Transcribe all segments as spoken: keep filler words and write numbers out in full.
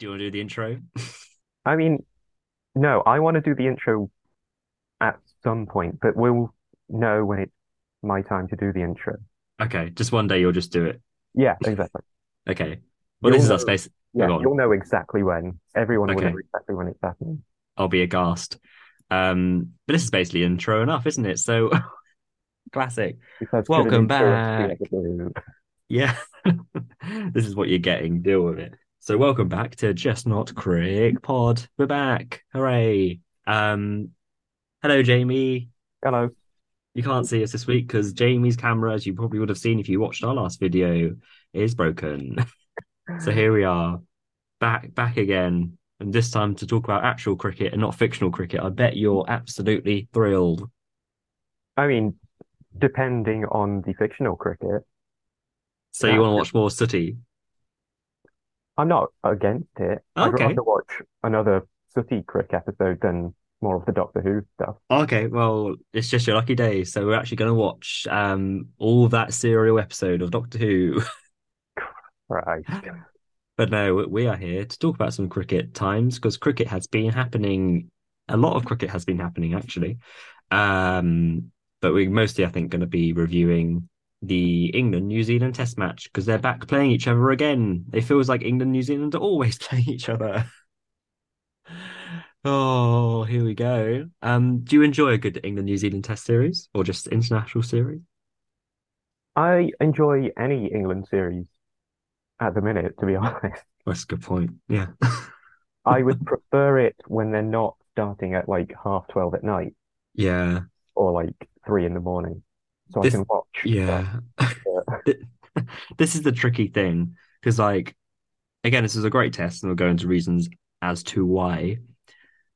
Do you want to do the intro? I mean, no, I want to do the intro at some point, but we'll know when it's my time to do the intro. Okay, just one day you'll just do it. Yeah, exactly. Okay. Well, you'll this know, is our space. Yeah, you'll know exactly when. Everyone okay. will know exactly when it's happening. I'll be aghast. Um, but this is basically intro enough, isn't it? So, classic. Because welcome back. Yeah. This is what you're getting. Deal with it. So welcome back to Just Not Crick Pod. We're back. Hooray. Um, hello, Jamie. Hello. You can't see us this week because Jamie's camera, as you probably would have seen if you watched our last video, is broken. So here we are, back back again, and this time to talk about actual cricket and not fictional cricket. I bet you're absolutely thrilled. I mean, depending on the fictional cricket. So yeah. You want to watch more Sooty? I'm not against it. Okay. I'd rather watch another Sooty Crick episode than more of the Doctor Who stuff. Okay, well, it's just your lucky day, so we're actually going to watch um, all that serial episode of Doctor Who. Right. But no, we are here to talk about some cricket times, because cricket has been happening, a lot of cricket has been happening, actually. Um, but we're mostly, I think, going to be reviewing the England-New Zealand Test match, because they're back playing each other again. It feels like England-New Zealand are always playing each other. Oh, here we go. Um, do you enjoy a good England-New Zealand Test series, or just international series? I enjoy any England series at the minute, to be honest. That's a good point, yeah. I would prefer it when they're not starting at, like, half twelve at night. Yeah. Or, like, three in the morning. So this, I can watch. Yeah. But, yeah. This is the tricky thing, because, like, again, this is a great test, and we'll go into reasons as to why.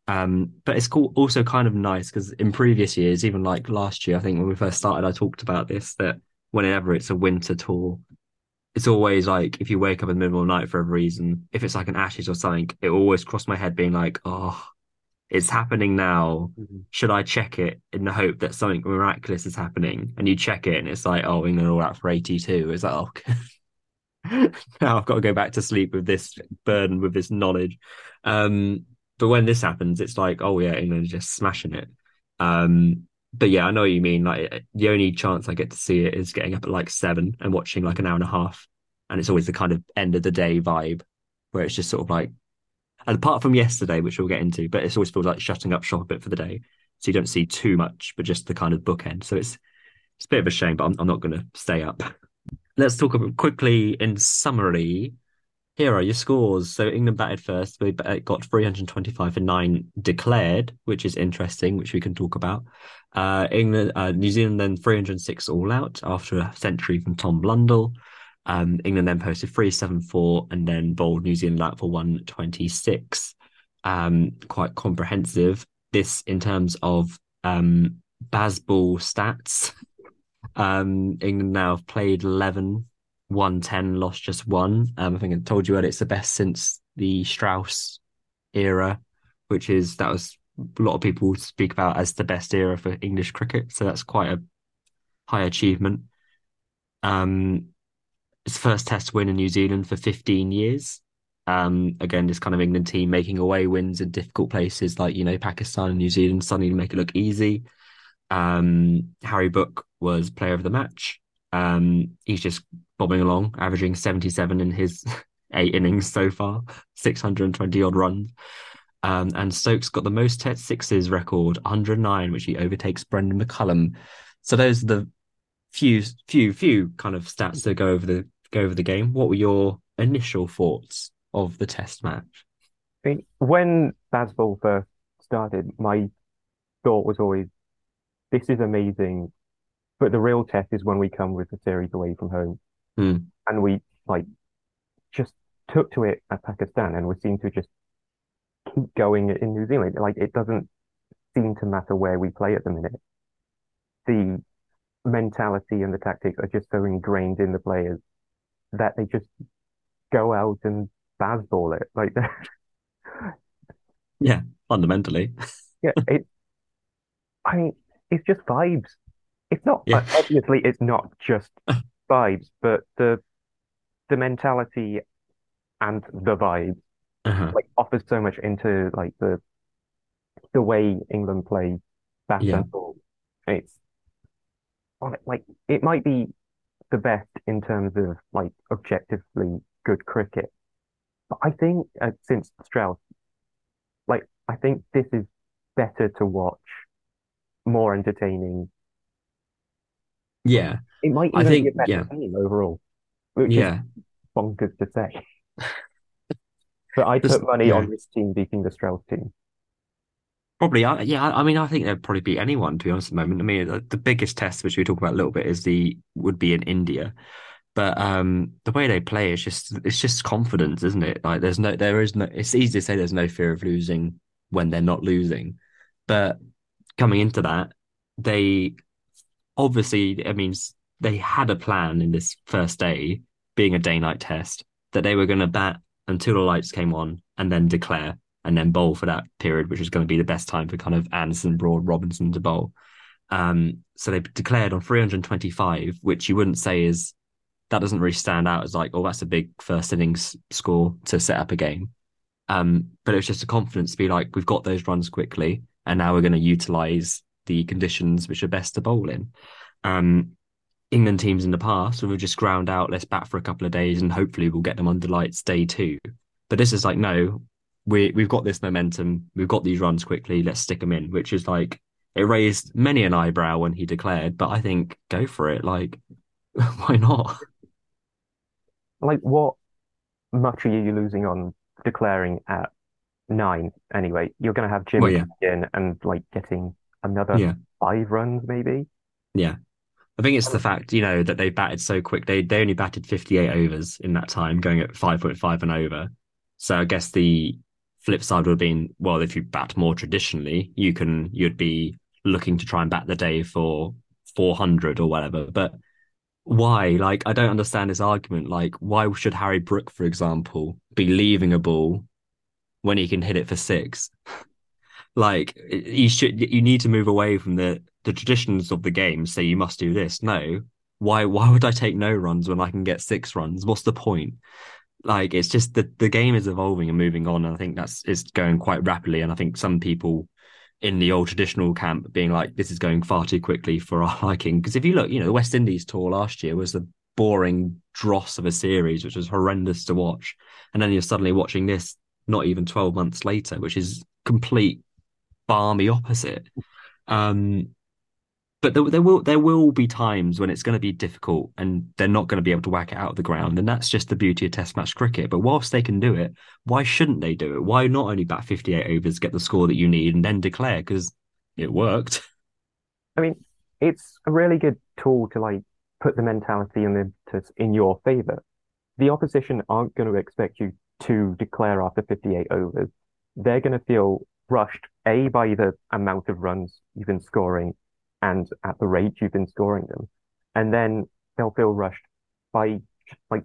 Um, but it's cool, also kind of nice, because in previous years, even, like, last year, I think when we first started, I talked about this, that whenever it's a winter tour, it's always like, if you wake up in the middle of the night for a reason, if it's like an Ashes or something, it always crossed my head being like, oh, it's happening now. Mm-hmm. Should I check it in the hope that something miraculous is happening? And you check it and it's like, oh, England are all out for eighty-two. It's like, oh, now I've got to go back to sleep with this burden, with this knowledge. Um, but when this happens, it's like, oh yeah, England are just smashing it. Um, But yeah, I know what you mean. Like, the only chance I get to see it is getting up at like seven and watching like an hour and a half. And it's always the kind of end of the day vibe where it's just sort of like, and apart from yesterday, which we'll get into, but it's always feels like shutting up shop a bit for the day. So you don't see too much, but just the kind of bookend. So it's it's a bit of a shame, but I'm, I'm not going to stay up. Let's talk about quickly in summary. Here are your scores. So England batted first. We got three hundred twenty-five for nine declared, which is interesting, which we can talk about. Uh, England, uh, New Zealand then three hundred six all out after a century from Tom Blundell. Um, England then posted three seventy-four and then bowled New Zealand out for one twenty-six. Um, quite comprehensive. This in terms of um, Bazball stats. um, England now have played eleven. one ten, lost just one. Um, I think I told you earlier, it's the best since the Strauss era, which is, that was a lot of people speak about as the best era for English cricket. So that's quite a high achievement. Um, it's the first test win in New Zealand for fifteen years. Um, again, this kind of England team making away wins in difficult places like, you know, Pakistan and New Zealand suddenly make it look easy. Um, Harry Brook was player of the match. Um, he's just bobbing along, averaging seventy-seven in his eight innings so far, six hundred twenty odd runs. Um, and Stokes got the most Test sixes record, one hundred nine, which he overtakes Brendon McCullum. So those are the few, few, few kind of stats that go over the go over the game. What were your initial thoughts of the Test match? I mean, when Bazball first started, my thought was always, "This is amazing." But the real test is when we come with the series away from home. Mm. And we, like, just took to it at Pakistan, and we seem to just keep going in New Zealand. Like, it doesn't seem to matter where we play at the minute. The mentality and the tactics are just so ingrained in the players that they just go out and bazball it. Like, yeah, fundamentally. Yeah, it, I mean, it's just vibes. It's not, yeah. uh, obviously, it's not just vibes, but the the mentality and the vibes uh-huh. like offers so much into like the the way England play basketball. Yeah. It's like it might be the best in terms of like objectively good cricket, but I think uh, since Strauss, like I think this is better to watch, more entertaining. Yeah, it might even I think, be a better yeah. game overall. Which yeah, is bonkers to say. But I put Just, money yeah. on this team beating the Strauss team. Probably, yeah. I mean, I think there'd probably be anyone, to be honest, at the moment. I mean, the biggest test, which we talk about a little bit, is the would be in India, but um, the way they play is just it's just confidence, isn't it? Like, there's no, there is no. It's easy to say there's no fear of losing when they're not losing, but coming into that, they obviously, I mean, they had a plan in this first day, being a day-night test, that they were going to bat until the lights came on and then declare. And then bowl for that period, which was going to be the best time for kind of Anderson, Broad, Robinson to bowl. Um, so they declared on three hundred twenty-five, which you wouldn't say is, that doesn't really stand out as like, oh, that's a big first innings score to set up a game. Um, but it was just a confidence to be like, we've got those runs quickly, and now we're going to utilise the conditions which are best to bowl in. Um, England teams in the past would have just ground out, let's bat for a couple of days and hopefully we'll get them under lights day two. But this is like, no, We, we've got this momentum, we've got these runs quickly, let's stick them in, which is like, it raised many an eyebrow when he declared, but I think, go for it, like, why not? Like, what much are you losing on declaring at nine, anyway? You're going to have Jimmy well, yeah. in and, like, getting another yeah. five runs, maybe? Yeah. I think it's the fact, you know, that they batted so quick. They, they only batted fifty-eight overs in that time, going at five point five and over. So I guess the flip side would have been, well, if you bat more traditionally, you can you'd be looking to try and bat the day for four hundred or whatever. But why? Like, I don't understand this argument. Like, why should Harry Brook, for example, be leaving a ball when he can hit it for six? Like, you should you need to move away from the the traditions of the game. Say you must do this. No, why? Why would I take no runs when I can get six runs? What's the point? Like, it's just the, the game is evolving and moving on, and I think that's it's going quite rapidly. And I think some people in the old traditional camp being like, this is going far too quickly for our liking. Because if you look, you know, the West Indies tour last year was the boring dross of a series, which was horrendous to watch. And then you're suddenly watching this not even twelve months later, which is complete balmy opposite. Um, but there, there will there will be times when it's going to be difficult and they're not going to be able to whack it out of the ground. And that's just the beauty of Test match cricket. But whilst they can do it, why shouldn't they do it? Why not only bat fifty-eight overs, get the score that you need, and then declare? Because it worked. I mean, it's a really good tool to like put the mentality and the impetus in your favour. The opposition aren't going to expect you to declare after fifty-eight overs. They're going to feel rushed, A, by the amount of runs you've been scoring and at the rate you've been scoring them. And then they'll feel rushed by like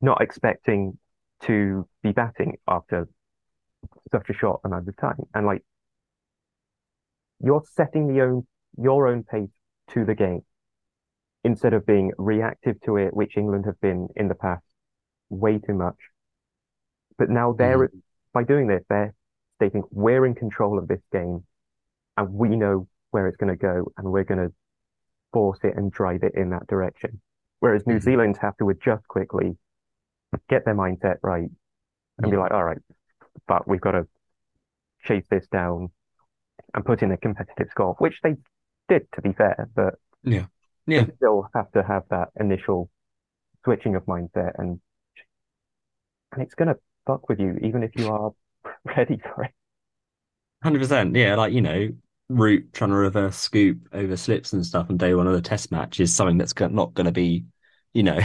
not expecting to be batting after such a short amount of time. And like you're setting the own your own pace to the game instead of being reactive to it, which England have been in the past way too much. But now they're mm-hmm. by doing this, they're stating we're in control of this game and we know where it's going to go, and we're going to force it and drive it in that direction. Whereas New mm-hmm. Zealand have to adjust quickly, get their mindset right, and yeah. be like, all right, but we've got to chase this down and put in a competitive score, which they did, to be fair, but yeah, yeah. they still have to have that initial switching of mindset, and and it's going to fuck with you, even if you are ready for it. one hundred percent, yeah, like, you know, Root trying to reverse scoop over slips and stuff on day one of the test match is something that's not going to be, you know,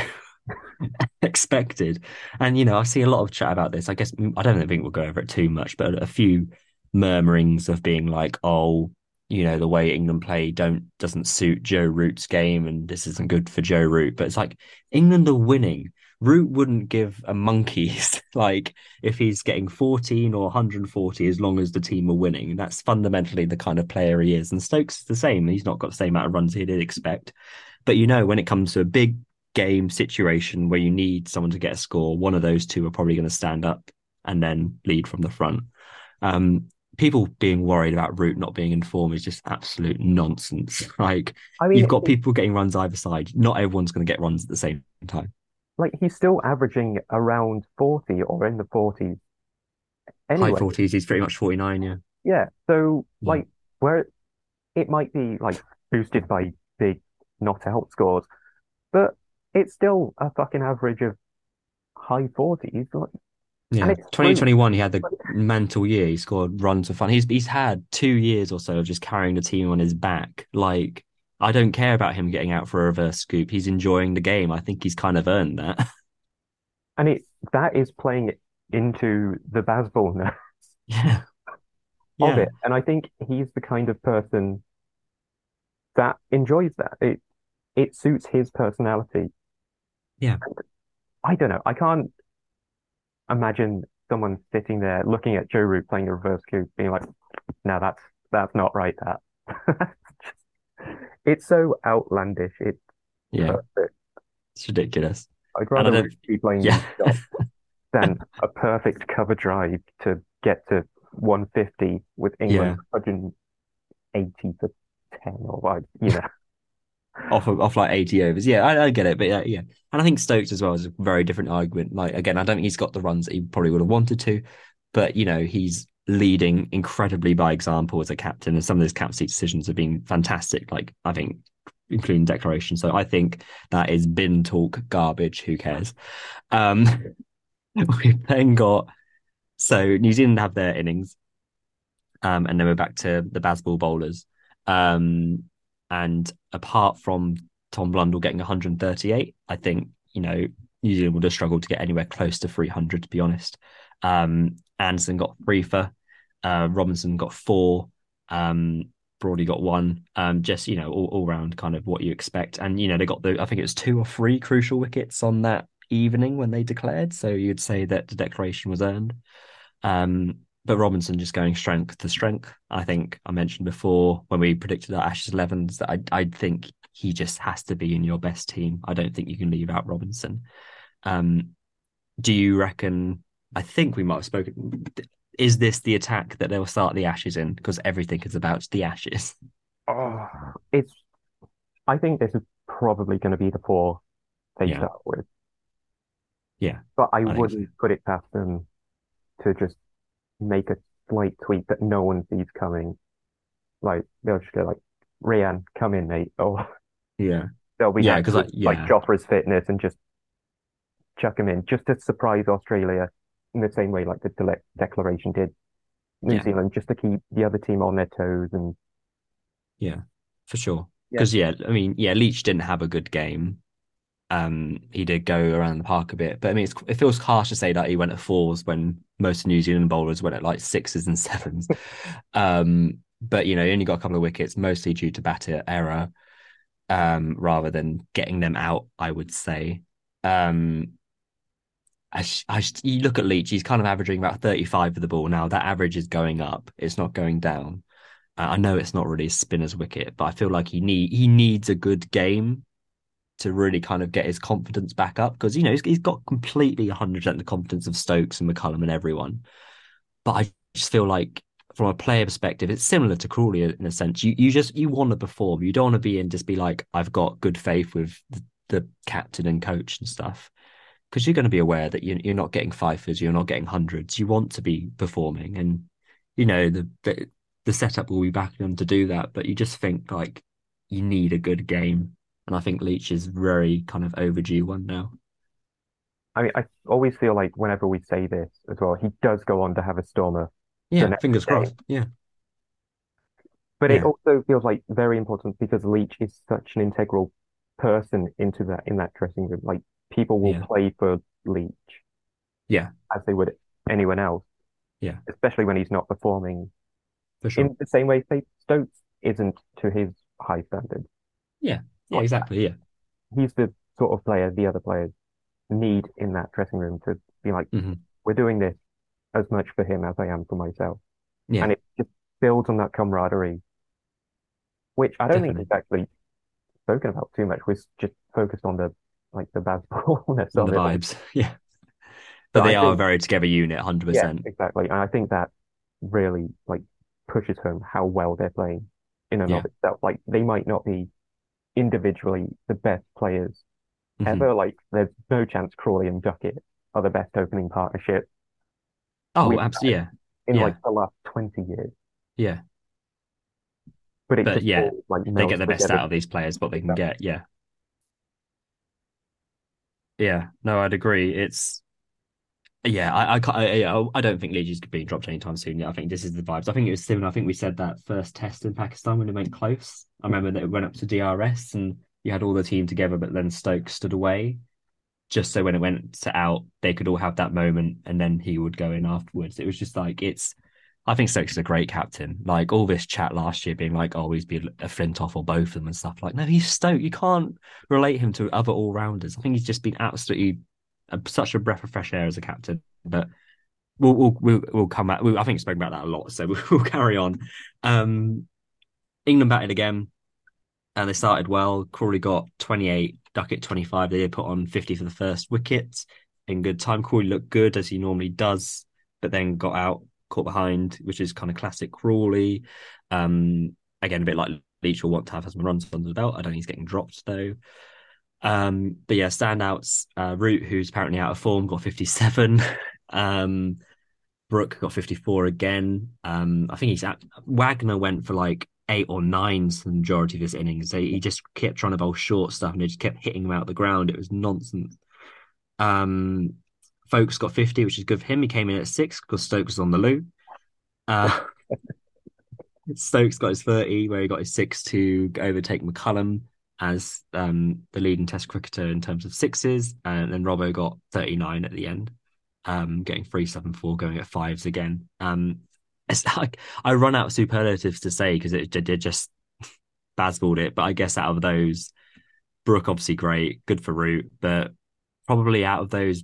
expected. And, you know, I see a lot of chat about this. I guess I don't think we'll go over it too much, but a few murmurings of being like, oh, you know, the way England play don't doesn't suit Joe Root's game and this isn't good for Joe Root. But it's like England are winning. Root wouldn't give a monkey's, like, if he's getting fourteen or one hundred forty, as long as the team are winning. That's fundamentally the kind of player he is. And Stokes is the same. He's not got the same amount of runs he did expect. But, you know, when it comes to a big game situation where you need someone to get a score, one of those two are probably going to stand up and then lead from the front. Um, people being worried about Root not being in form is just absolute nonsense. Like, I mean, you've got people getting runs either side. Not everyone's going to get runs at the same time. Like, he's still averaging around forty or in the forties. Anyway. High forties, he's pretty much forty-nine, yeah. Yeah, so, like, yeah. where it might be, like, boosted by big not-out scores, but it's still a fucking average of high forties. Like, yeah, twenty twenty-one, he had the mental year. He scored runs for fun. He's he's had two years or so of just carrying the team on his back. Like, I don't care about him getting out for a reverse scoop. He's enjoying the game. I think he's kind of earned that. And it that is playing into the Bazball now. Yeah. Of yeah. it. And I think he's the kind of person that enjoys that. It it suits his personality. Yeah. And I don't know. I can't imagine someone sitting there looking at Joe Root playing a reverse coup, being like, no, that's that's not right, that. It's so outlandish. It's yeah. perfect. It's ridiculous. I'd rather be playing yeah. than a perfect cover drive to get to one fifty with England yeah. one eighty for ten or like, you know. Off of, off like eighty overs, yeah, I, I get it, but yeah, yeah, and I think Stokes as well is a very different argument. Like, again, I don't think he's got the runs that he probably would have wanted to, but you know, he's leading incredibly by example as a captain, and some of his captaincy decisions have been fantastic. Like, I think, including declaration. So I think that is bin talk garbage. Who cares? Um, we've then got so New Zealand have their innings, um, and then we're back to the Bazball bowlers, um, and. Apart from Tom Blundell getting one hundred thirty-eight, I think, you know, New Zealand would have struggled to get anywhere close to three hundred, to be honest. Um, Anderson got three for, uh, Robinson got four, um, Broad got one. Um, just, you know, all, all round kind of what you expect. And, you know, they got the, I think it was two or three crucial wickets on that evening when they declared. So you'd say that the declaration was earned. Um, But Robinson just going strength to strength. I think I mentioned before when we predicted our Ashes elevens that I I think he just has to be in your best team. I don't think you can leave out Robinson. Um, do you reckon? I think we might have spoken. Is this the attack that they'll start the Ashes in? Because everything is about the Ashes. Oh, it's. I think this is probably going to be the four they yeah. start with. Yeah, but I, I wouldn't so. put it past them to just. Make a slight tweak that no one sees coming. Like, they'll just go like, Rayan, come in, mate. Or yeah, they'll be yeah, happy, like, yeah. like Jofra's fitness and just chuck him in just to surprise Australia in the same way like the de- declaration did New yeah. Zealand, just to keep the other team on their toes. And yeah, for sure. Because yeah. yeah, I mean, yeah, Leach didn't have a good game. Um, he did go around the park a bit, but I mean, it's, it feels harsh to say that he went at fours when most New Zealand bowlers went at like sixes and sevens. um, but you know, he only got a couple of wickets, mostly due to batter error, um, rather than getting them out, I would say. Um, I, I, you look at Leach, he's kind of averaging about thirty-five for the ball now. That average is going up, it's not going down. Uh, I know it's not really a spinner's wicket, but I feel like he need he needs a good game to really kind of get his confidence back up, because, you know, he's, he's got completely one hundred percent the confidence of Stokes and McCullum and everyone. But I just feel like from a player perspective, it's similar to Crawley in a sense. You you just, you want to perform. You don't want to be in, just be like, I've got good faith with the, the captain and coach and stuff. Because you're going to be aware that you, you're not getting fifers, you're not getting hundreds. You want to be performing. And, you know, the, the, the setup will be backing them to do that. But you just think like you need a good game. And I think Leach is very kind of overdue one now. I mean, I always feel like whenever we say this as well, he does go on to have a stormer. Yeah, fingers day. crossed. Yeah. But yeah. it also feels like very important because Leach is such an integral person into that in that dressing room. Like, people will yeah. play for Leach. Yeah. As they would anyone else. Yeah. Especially when he's not performing. For sure. In the same way, say, Stokes isn't to his high standard. Yeah. Yeah, exactly, yeah. He's the sort of player the other players need in that dressing room to be like, mm-hmm. we're doing this as much for him as I am for myself. Yeah. And it just builds on that camaraderie, which I don't Definitely. think is actually spoken about too much. We're just focused on the, like, the Bazballness. On the vibes, yeah. But, but they I are think, a very together unit, one hundred percent. Yeah, exactly. And I think that really like pushes home how well they're playing in and yeah. of itself. Like, they might not be individually the best players mm-hmm. ever. Like, there's no chance Crawley and Duckett are the best opening partnership. Oh, absolutely. Yeah. In yeah. like the last twenty years. Yeah. But, it but just yeah, all, like, they get the best together. Out of these players, what they can yeah. get. Yeah. Yeah. No, I'd agree. It's. Yeah, I I, can't, I I don't think Leach is being dropped anytime soon. Yeah, I think this is the vibes. I think it was similar. I think we said that first test in Pakistan when it went close. I remember that it went up to D R S and you had all the team together, but then Stokes stood away just so when it went to out, they could all have that moment and then he would go in afterwards. It was just like, it's... I think Stokes is a great captain. Like, all this chat last year being like, oh, he's been a Flintoff or both of them and stuff. Like, no, he's Stokes. You can't relate him to other all-rounders. I think he's just been absolutely... such a breath of fresh air as a captain, but we'll we'll we'll, we'll come at. We'll, I think we've spoken about that a lot, so we'll, we'll carry on. Um, England batted again, and they started well. Crawley got twenty-eight, Duckett twenty-five. They put on fifty for the first wicket in good time. Crawley looked good as he normally does, but then got out, caught behind, which is kind of classic Crawley. Um, again, a bit like Leach will want to have some runs under the belt. I don't think he's getting dropped though. Um, but yeah, standouts, uh, Root, who's apparently out of form, got fifty-seven. um, Brook got fifty-four again. Um, I think he's at Wagner went for like eight or nines the majority of his innings. They, he just kept trying to bowl short stuff and they just kept hitting him out the ground. It was nonsense. Um, Folks got fifty, which is good for him. He came in at six because Stokes was on the loo. Uh, Stokes got his thirty, where he got his six to overtake McCullum as um, the leading Test cricketer in terms of sixes, and then Robbo got thirty-nine at the end, um, getting three, seven, four, going at fives again. Um, it's like I run out of superlatives to say because it did just bazballed it, but I guess out of those, Brook obviously great, good for Root, but probably out of those,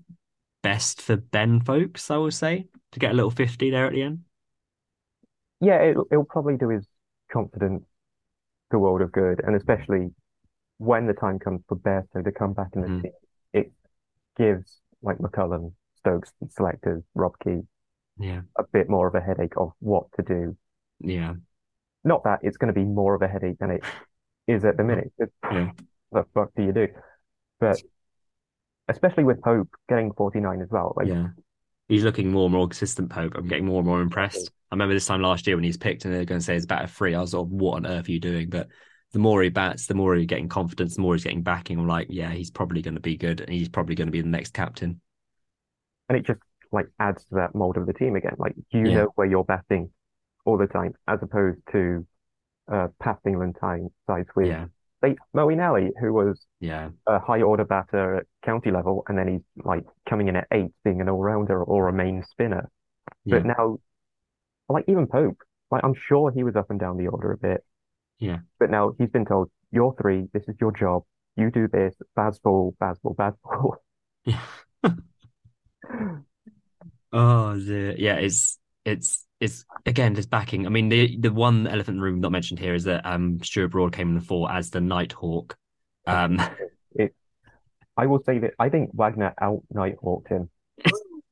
best for Ben Stokes, I would say, to get a little fifty there at the end. Yeah, it, it'll probably do his confidence the world of good, and especially when the time comes for Bairstow to come back in the mm. team, it gives like McCullum, Stokes, selectors, Rob Key, yeah, a bit more of a headache of what to do. Yeah, not that it's going to be more of a headache than it is at the minute. Yeah. What the fuck do you do? But especially with Pope getting forty-nine as well. Like, yeah, he's looking more and more consistent. Pope, I'm getting more and more impressed. I remember this time last year when he's picked and they're going to say he's batted three. I was sort of, what on earth are you doing? But the more he bats, the more he's getting confidence, the more he's getting backing. I'm like, yeah, he's probably going to be good and he's probably going to be the next captain. And it just like adds to that mold of the team again. Like, you yeah. know where you're batting all the time, as opposed to uh, past England time sides with yeah. like Moeen Ali, who was yeah. a high order batter at county level, and then he's like coming in at eight, being an all rounder or a main spinner. But yeah. now, like even Pope, like I'm sure he was up and down the order a bit. Yeah. But now he's been told, you're three, this is your job, you do this, Bazball, Bazball, Bazball. Yeah. oh, the, yeah, it's, it's, it's, again, there's backing. I mean, the the one elephant in the room not mentioned here is that um, Stuart Broad came in the four as the Nighthawk. Um, it, I will say that I think Wagner out Nighthawked him.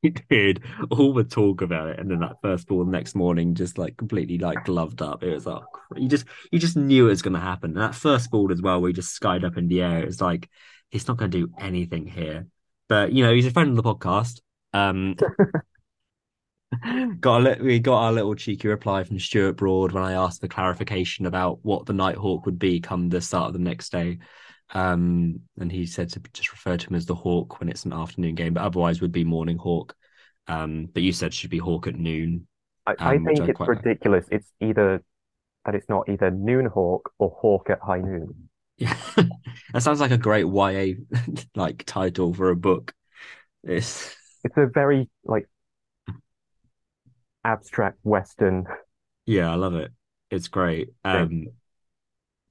He did. All the talk about it, and then that first ball the next morning, just like completely like gloved up. It was like you just you just knew it was going to happen. And that first ball as well, we just skied up in the air. It was like it's not going to do anything here. But you know, he's a friend of the podcast. Um, got a, we got our little cheeky reply from Stuart Broad when I asked for clarification about what the Nighthawk would be come the start of the next day. Um, and he said to just refer to him as the Hawk when it's an afternoon game, but otherwise would be Morning Hawk. Um, but you said should be Hawk at noon. Um, I, I think I it's ridiculous. Like. It's either that it's not either Noon Hawk or Hawk at High Noon. Yeah, that sounds like a great Y A like title for a book. It's it's a very like abstract Western. Yeah, I love it. It's great. Um,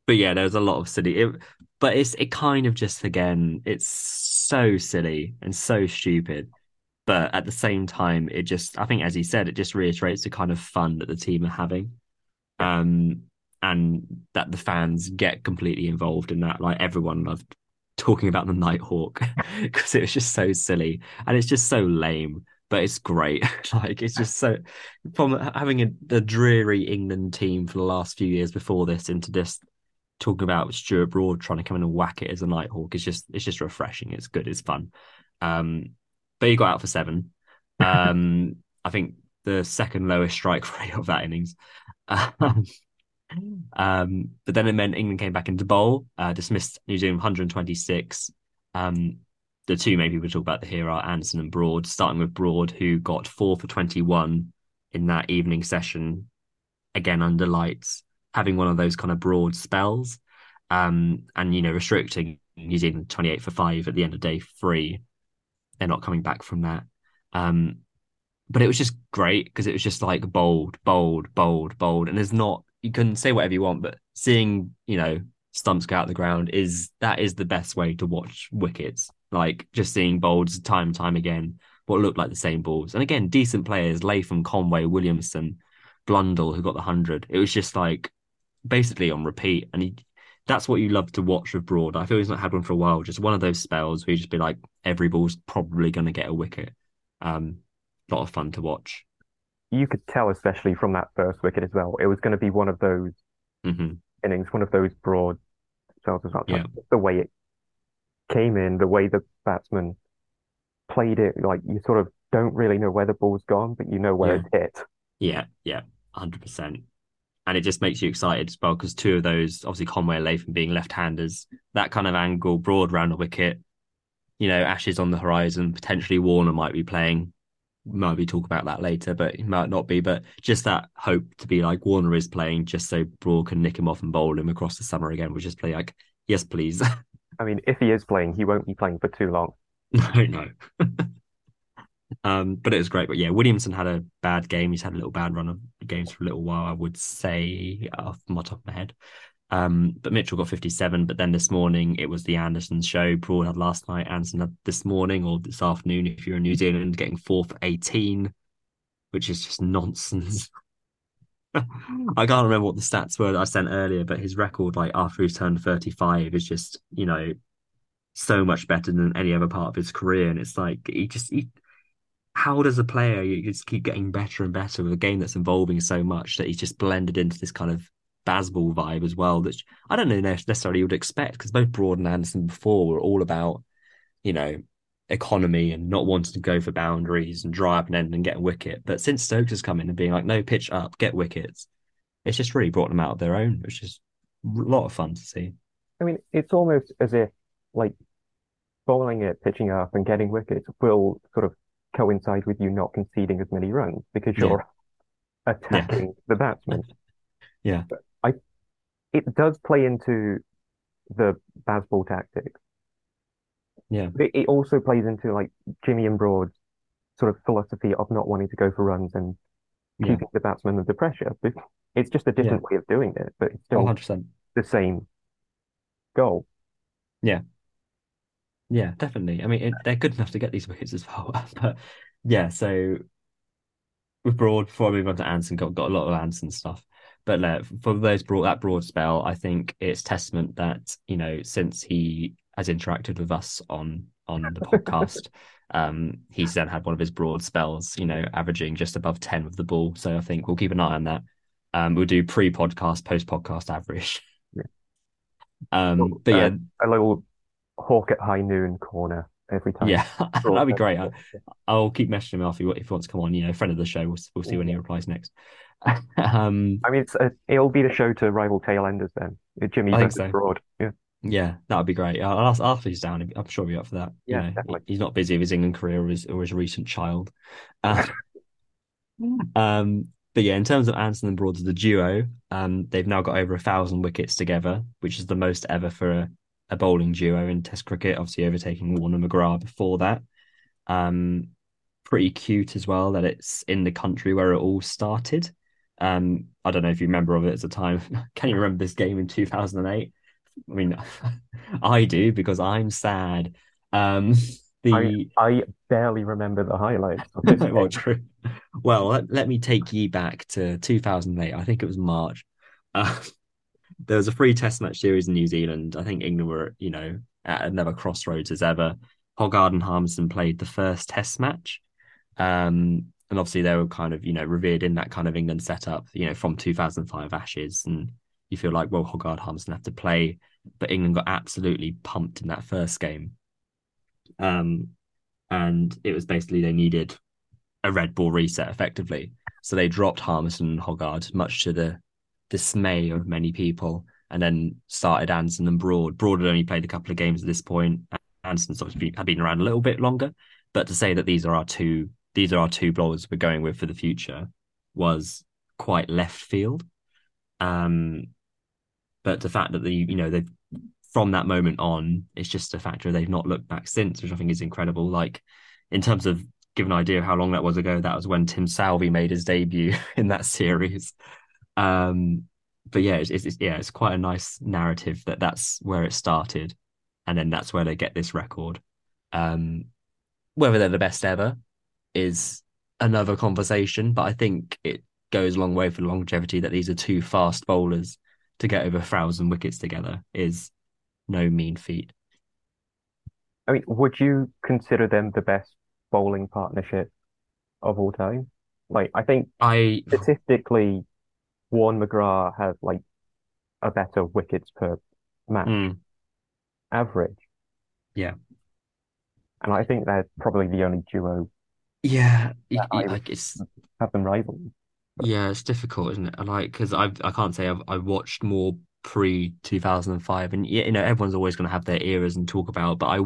but yeah, there's a lot of silly. It, But it's it kind of just, again, it's so silly and so stupid. But at the same time, it just, I think, as he said, it just reiterates the kind of fun that the team are having. Um, and that the fans get completely involved in that. Like, everyone loved talking about the Nighthawk because it was just so silly and it's just so lame, but it's great. Like, it's just so, from having a, the dreary England team for the last few years before this into this, talking about Stuart Broad trying to come in and whack it as a Nighthawk, it's just it's just refreshing. It's good. It's fun. Um, but he got out for seven. Um, I think the second lowest strike rate of that innings. Um, um, but then it meant England came back into bowl, uh, dismissed New Zealand one hundred twenty-six. Um, the two main people to talk about here are Anderson and Broad, starting with Broad, who got four for twenty-one in that evening session, again under lights, having one of those kind of Broad spells, um, and, you know, restricting New Zealand twenty-eight for five at the end of day three. They're not coming back from that. Um, but it was just great because it was just like bold, bold, bold, bold. And there's not, you can say whatever you want, but seeing, you know, stumps go out of the ground is, that is the best way to watch wickets. Like, just seeing bolds time and time again, what looked like the same balls. And again, decent players, Latham, Conway, Williamson, Blundell, who got the hundred. It was just like, basically on repeat, and he, that's what you love to watch with Broad. I feel he's not had one for a while, just one of those spells where you just be like, every ball's probably going to get a wicket. Um, lot of fun to watch. You could tell, especially from that first wicket as well, it was going to be one of those mm-hmm. innings, one of those Broad spells as well. Yeah. The way it came in, the way the batsman played it, like, you sort of don't really know where the ball's gone, but you know where yeah. it's hit. Yeah, yeah, one hundred percent. And it just makes you excited as well, because two of those, obviously Conway and Latham being left-handers, that kind of angle, Broad round the wicket, you know, Ashes on the horizon, potentially Warner might be playing, might be talk about that later, but it might not be, but just that hope to be like, Warner is playing just so Broad can nick him off and bowl him across the summer again, which is play like, yes, please. I mean, if he is playing, he won't be playing for too long. No, no. Um, but it was great. But yeah, Williamson had a bad game. He's had a little bad run of games for a little while, I would say, off my top of my head. Um, but Mitchell got fifty-seven. But then this morning, it was the Anderson show. Broad had last night, Anderson had this morning, or this afternoon if you're in New Zealand, getting four for eighteen, which is just nonsense. I can't remember what the stats were that I sent earlier, but his record, like, after he's turned thirty-five, is just, you know, so much better than any other part of his career. And it's like, he just... He, how does a player you just keep getting better and better with a game that's involving so much that he's just blended into this kind of Bazball vibe as well, that I don't know necessarily you would expect, because both Broad and Anderson before were all about, you know, economy and not wanting to go for boundaries and dry up an end and get a wicket. But since Stokes has come in and being like, no, pitch up, get wickets, it's just really brought them out of their own, which is a lot of fun to see. I mean, it's almost as if, like, bowling it, pitching up and getting wickets will sort of coincide with you not conceding as many runs because you're yeah. attacking yeah. the batsman. Yeah, but I. It does play into the Bazball tactics. Yeah, but it also plays into, like, Jimmy and Broad's sort of philosophy of not wanting to go for runs and keeping yeah. the batsman under pressure. It's just a different yeah. way of doing it, but it's still one hundred percent the same goal. Yeah. Yeah, definitely. I mean, it, they're good enough to get these wickets as well. But yeah, so with Broad, before I move on to Anderson, got, got a lot of Anderson stuff. But uh, for those Broad, that Broad spell, I think it's testament that, you know, since he has interacted with us on, on the podcast, um, he's then had one of his Broad spells, you know, averaging just above ten with the ball. So I think we'll keep an eye on that. Um, we'll do pre-podcast, post-podcast average. Yeah. Um, well, but uh, yeah. I like Hawk at high noon corner every time. Yeah, that'd be great. I, I'll keep messaging him after if he wants to come on. You know, friend of the show. We'll, we'll see when he replies next. um, I mean, it's a, it'll be the show to rival Tailenders then. Jimmy, I think so. Broad. Yeah, yeah, that would be great. I'll ask after he's down. I'm sure he'll be up for that. Yeah, you know, he's not busy with his England career or his, or his recent child. Uh, um, but yeah, in terms of Anderson and Broad as the duo, um, they've now got over a thousand wickets together, which is the most ever for a. a bowling duo in Test cricket, obviously overtaking Warner and McGrath before that. Um, pretty cute as well that it's in the country where it all started. Um, I don't know if you remember of it at the time. Can you remember this game in two thousand eight? I mean, I do, because I'm sad. Um, the... I, I barely remember the highlights. Well, true. Well, let, let me take you back to two thousand eight. I think it was March. Uh, There was a free Test match series in New Zealand. I think England were, you know, at another crossroads as ever. Hoggard and Harmison played the first test match. Um, and obviously they were kind of, you know, revered in that kind of England setup, you know, from two thousand five Ashes. And you feel like, well, Hoggard, Harmison have to play. But England got absolutely pumped in that first game. Um, and it was basically they needed a red ball reset effectively. So they dropped Harmison and Hoggard, much to the dismay of many people, and then started Anderson and Broad. Broad had only played a couple of games at this point. Anderson's obviously had been around a little bit longer. But to say that these are our two, these are our two bowlers we're going with for the future was quite left field. Um, but the fact that the, you know, they've from that moment on, it's just a factor they've not looked back since, which I think is incredible. Like, in terms of give an idea of how long that was ago, that was when Tim Salvey made his debut in that series. Um, but yeah, it's, it's yeah, it's quite a nice narrative that that's where it started, and then that's where they get this record. Um, whether they're the best ever is another conversation, but I think it goes a long way for the longevity that these are two fast bowlers to get over a thousand wickets together is no mean feat. I mean, would you consider them the best bowling partnership of all time? Like, I think I statistically Warne McGrath has like a better wickets per match mm. average. Yeah. And I think they're probably the only duo. Yeah, that I like it's have them rival. But... yeah, it's difficult, isn't it? I like because I I can't say I've I watched more pre two thousand five, and you know everyone's always going to have their eras and talk about, but I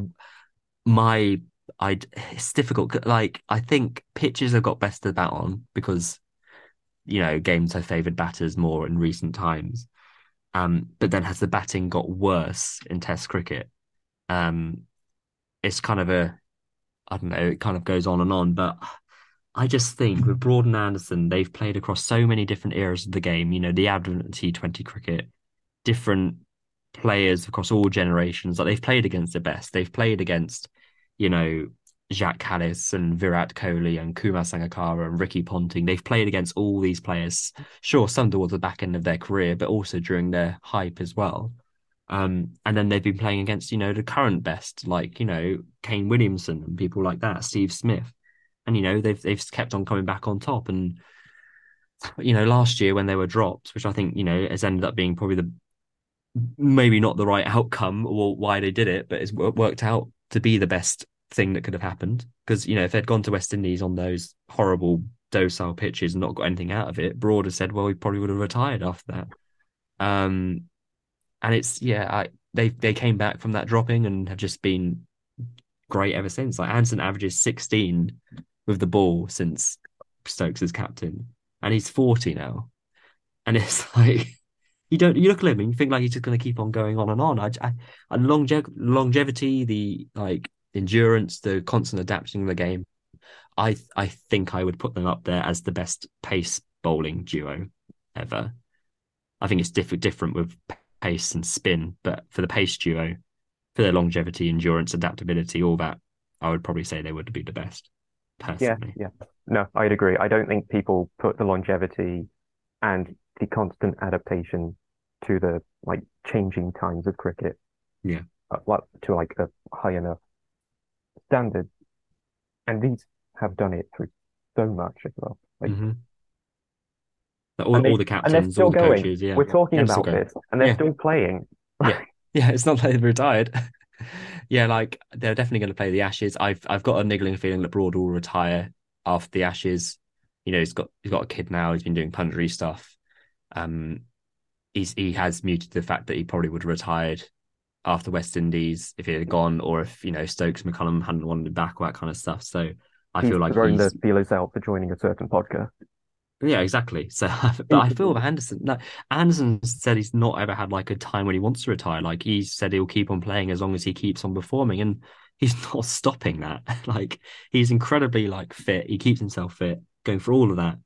my I it's difficult. Like, I think pitches have got best to bat on because, you know, games have favoured batters more in recent times. Um, but then has the batting got worse in Test cricket? Um, it's kind of a, I don't know, it kind of goes on and on. But I just think with Broad and Anderson, they've played across so many different eras of the game. You know, the advent of T twenty cricket, different players across all generations. Like, they've played against the best. They've played against, you know, Jacques Kallis and Virat Kohli and Kumar Sangakkara and Ricky Ponting. They've played against all these players, sure, some towards the back end of their career, but also during their hype as well. Um, and then they've been playing against, you know, the current best, like, you know, Kane Williamson and people like that, Steve Smith. And, you know, they've they've kept on coming back on top. And, you know, last year when they were dropped, which I think, you know, has ended up being probably the maybe not the right outcome or why they did it, but it's worked out to be the best thing that could have happened. Because, you know, if they'd gone to West Indies on those horrible docile pitches and not got anything out of it, Broad has said, well, he probably would have retired after that. Um, and it's, yeah, I, they they came back from that dropping and have just been great ever since. Like, Anderson averages sixteen with the ball since Stokes is captain, and he's forty now. And it's like, you don't, you look at him and you think like he's just going to keep on going on and on. I, I, I longe- longevity, the like endurance, the constant adapting of the game. I, I think I would put them up there as the best pace bowling duo ever. I think it's diff- different with pace and spin, but for the pace duo, for their longevity, endurance, adaptability, all that, I would probably say they would be the best personally. Yeah, yeah. No, I'd agree. I don't think people put the longevity and the constant adaptation to the like changing times of cricket, yeah, uh, to like a high enough standard, and these have done it through so much as well. Like, mm-hmm. all, they, all the captains, all the going. coaches, yeah, we're talking about this, and they're yeah. still playing. yeah, yeah, it's not like they've retired. yeah, like they're definitely going to play the Ashes. I've I've got a niggling feeling that Broad will retire after the Ashes. You know, he's got he's got a kid now. He's been doing punditry stuff. Um, he's, he has muted the fact that he probably would have retired after West Indies if he had gone, or if, you know, Stokes, McCullum hadn't wanted him back, all that kind of stuff. So I he's feel like throwing he's... the feelers out for joining a certain podcast. Yeah, exactly. So, but I feel with Anderson, like, Anderson said he's not ever had like a time when he wants to retire. Like, he said he'll keep on playing as long as he keeps on performing, and he's not stopping that. Like, he's incredibly like fit. He keeps himself fit, going for all of that.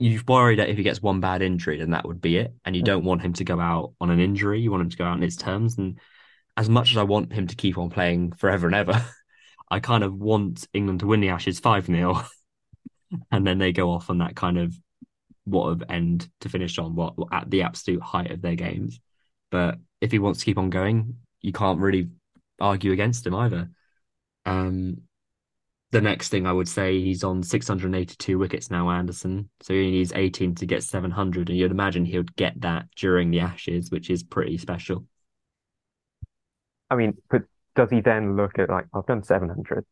You've worried that if he gets one bad injury, then that would be it. And you don't want him to go out on an injury. You want him to go out on his terms. And as much as I want him to keep on playing forever and ever, I kind of want England to win the Ashes five nil. And then they go off on that kind of what of end to finish on, what at the absolute height of their games. But if he wants to keep on going, you can't really argue against him either. Um, the next thing I would say, he's on six hundred eighty-two wickets now, Anderson. So he needs eighteen to get seven hundred, and you'd imagine he would get that during the Ashes, which is pretty special. I mean, but does he then look at, like, I've done seven hundred?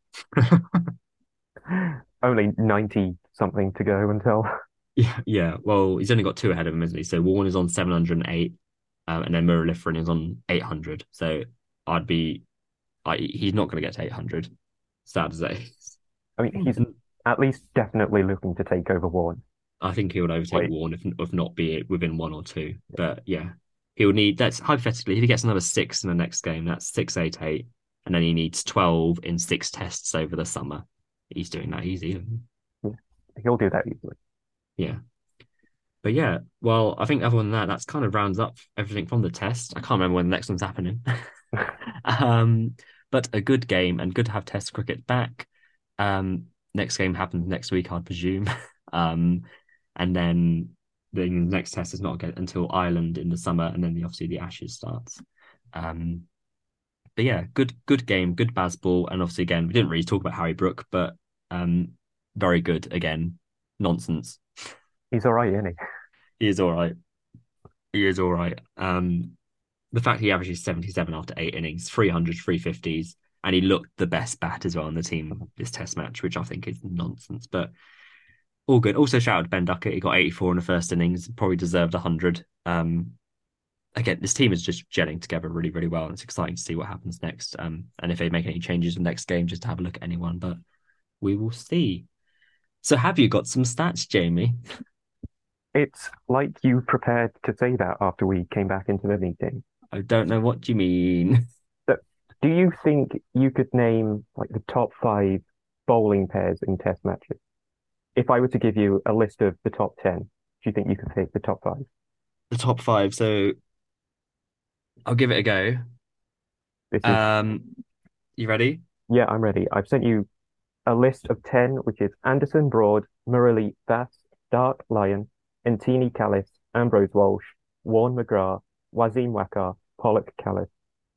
Only ninety-something to go until... Yeah, yeah. Well, he's only got two ahead of him, isn't he? So Warne is on seven hundred eight, um, and then Muralifaran is on eight hundred. So I'd be... I, he's not going to get to eight hundred. Sad to say. I mean, he's at least definitely looking to take over Warne. I think he would overtake Wait. Warne if, if not be it within one or two. Yeah. But yeah, he would need... That's hypothetically, if he gets another six in the next game, that's six eighty-eight, and then he needs twelve in six tests over the summer. He's doing that easy. Yeah, he'll do that easily. Yeah. But yeah, well, I think other than that, that's kind of rounds up everything from the test. I can't remember when the next one's happening. um, but a good game, and good to have test cricket back. Um, next game happens next week, I presume. um, and then the next test is not again until Ireland in the summer, and then the, obviously the Ashes starts. Um, but yeah, good good game, good Bazball. And obviously, again, we didn't really talk about Harry Brook, but um, very good again. Nonsense. He's all right, isn't he? He is all right. He is all right. Um, the fact he averages seventy-seven after eight innings, three hundred, three fifties, and he looked the best bat as well on the team this test match, which I think is nonsense, but all good. Also, shout out to Ben Duckett. He got eighty-four in the first innings, probably deserved one hundred. Um, again, this team is just gelling together really, really well, and it's exciting to see what happens next. Um, and if they make any changes in the next game, just to have a look at anyone, but we will see. So have you got some stats, Jamie? It's like you prepared to say that after we came back into the meeting. I don't know what you mean. So, do you think you could name like the top five bowling pairs in test matches? If I were to give you a list of the top ten, do you think you could pick the top five? The top five, so I'll give it a go. This is... Um, you ready? Yeah, I'm ready. I've sent you a list of ten, which is Anderson, Broad, Murali, Bass, Stark, Lyon, Entini, Kallis, Ambrose, Walsh, Warne, McGrath, Wasim, Waqar, Pollock, Kallis,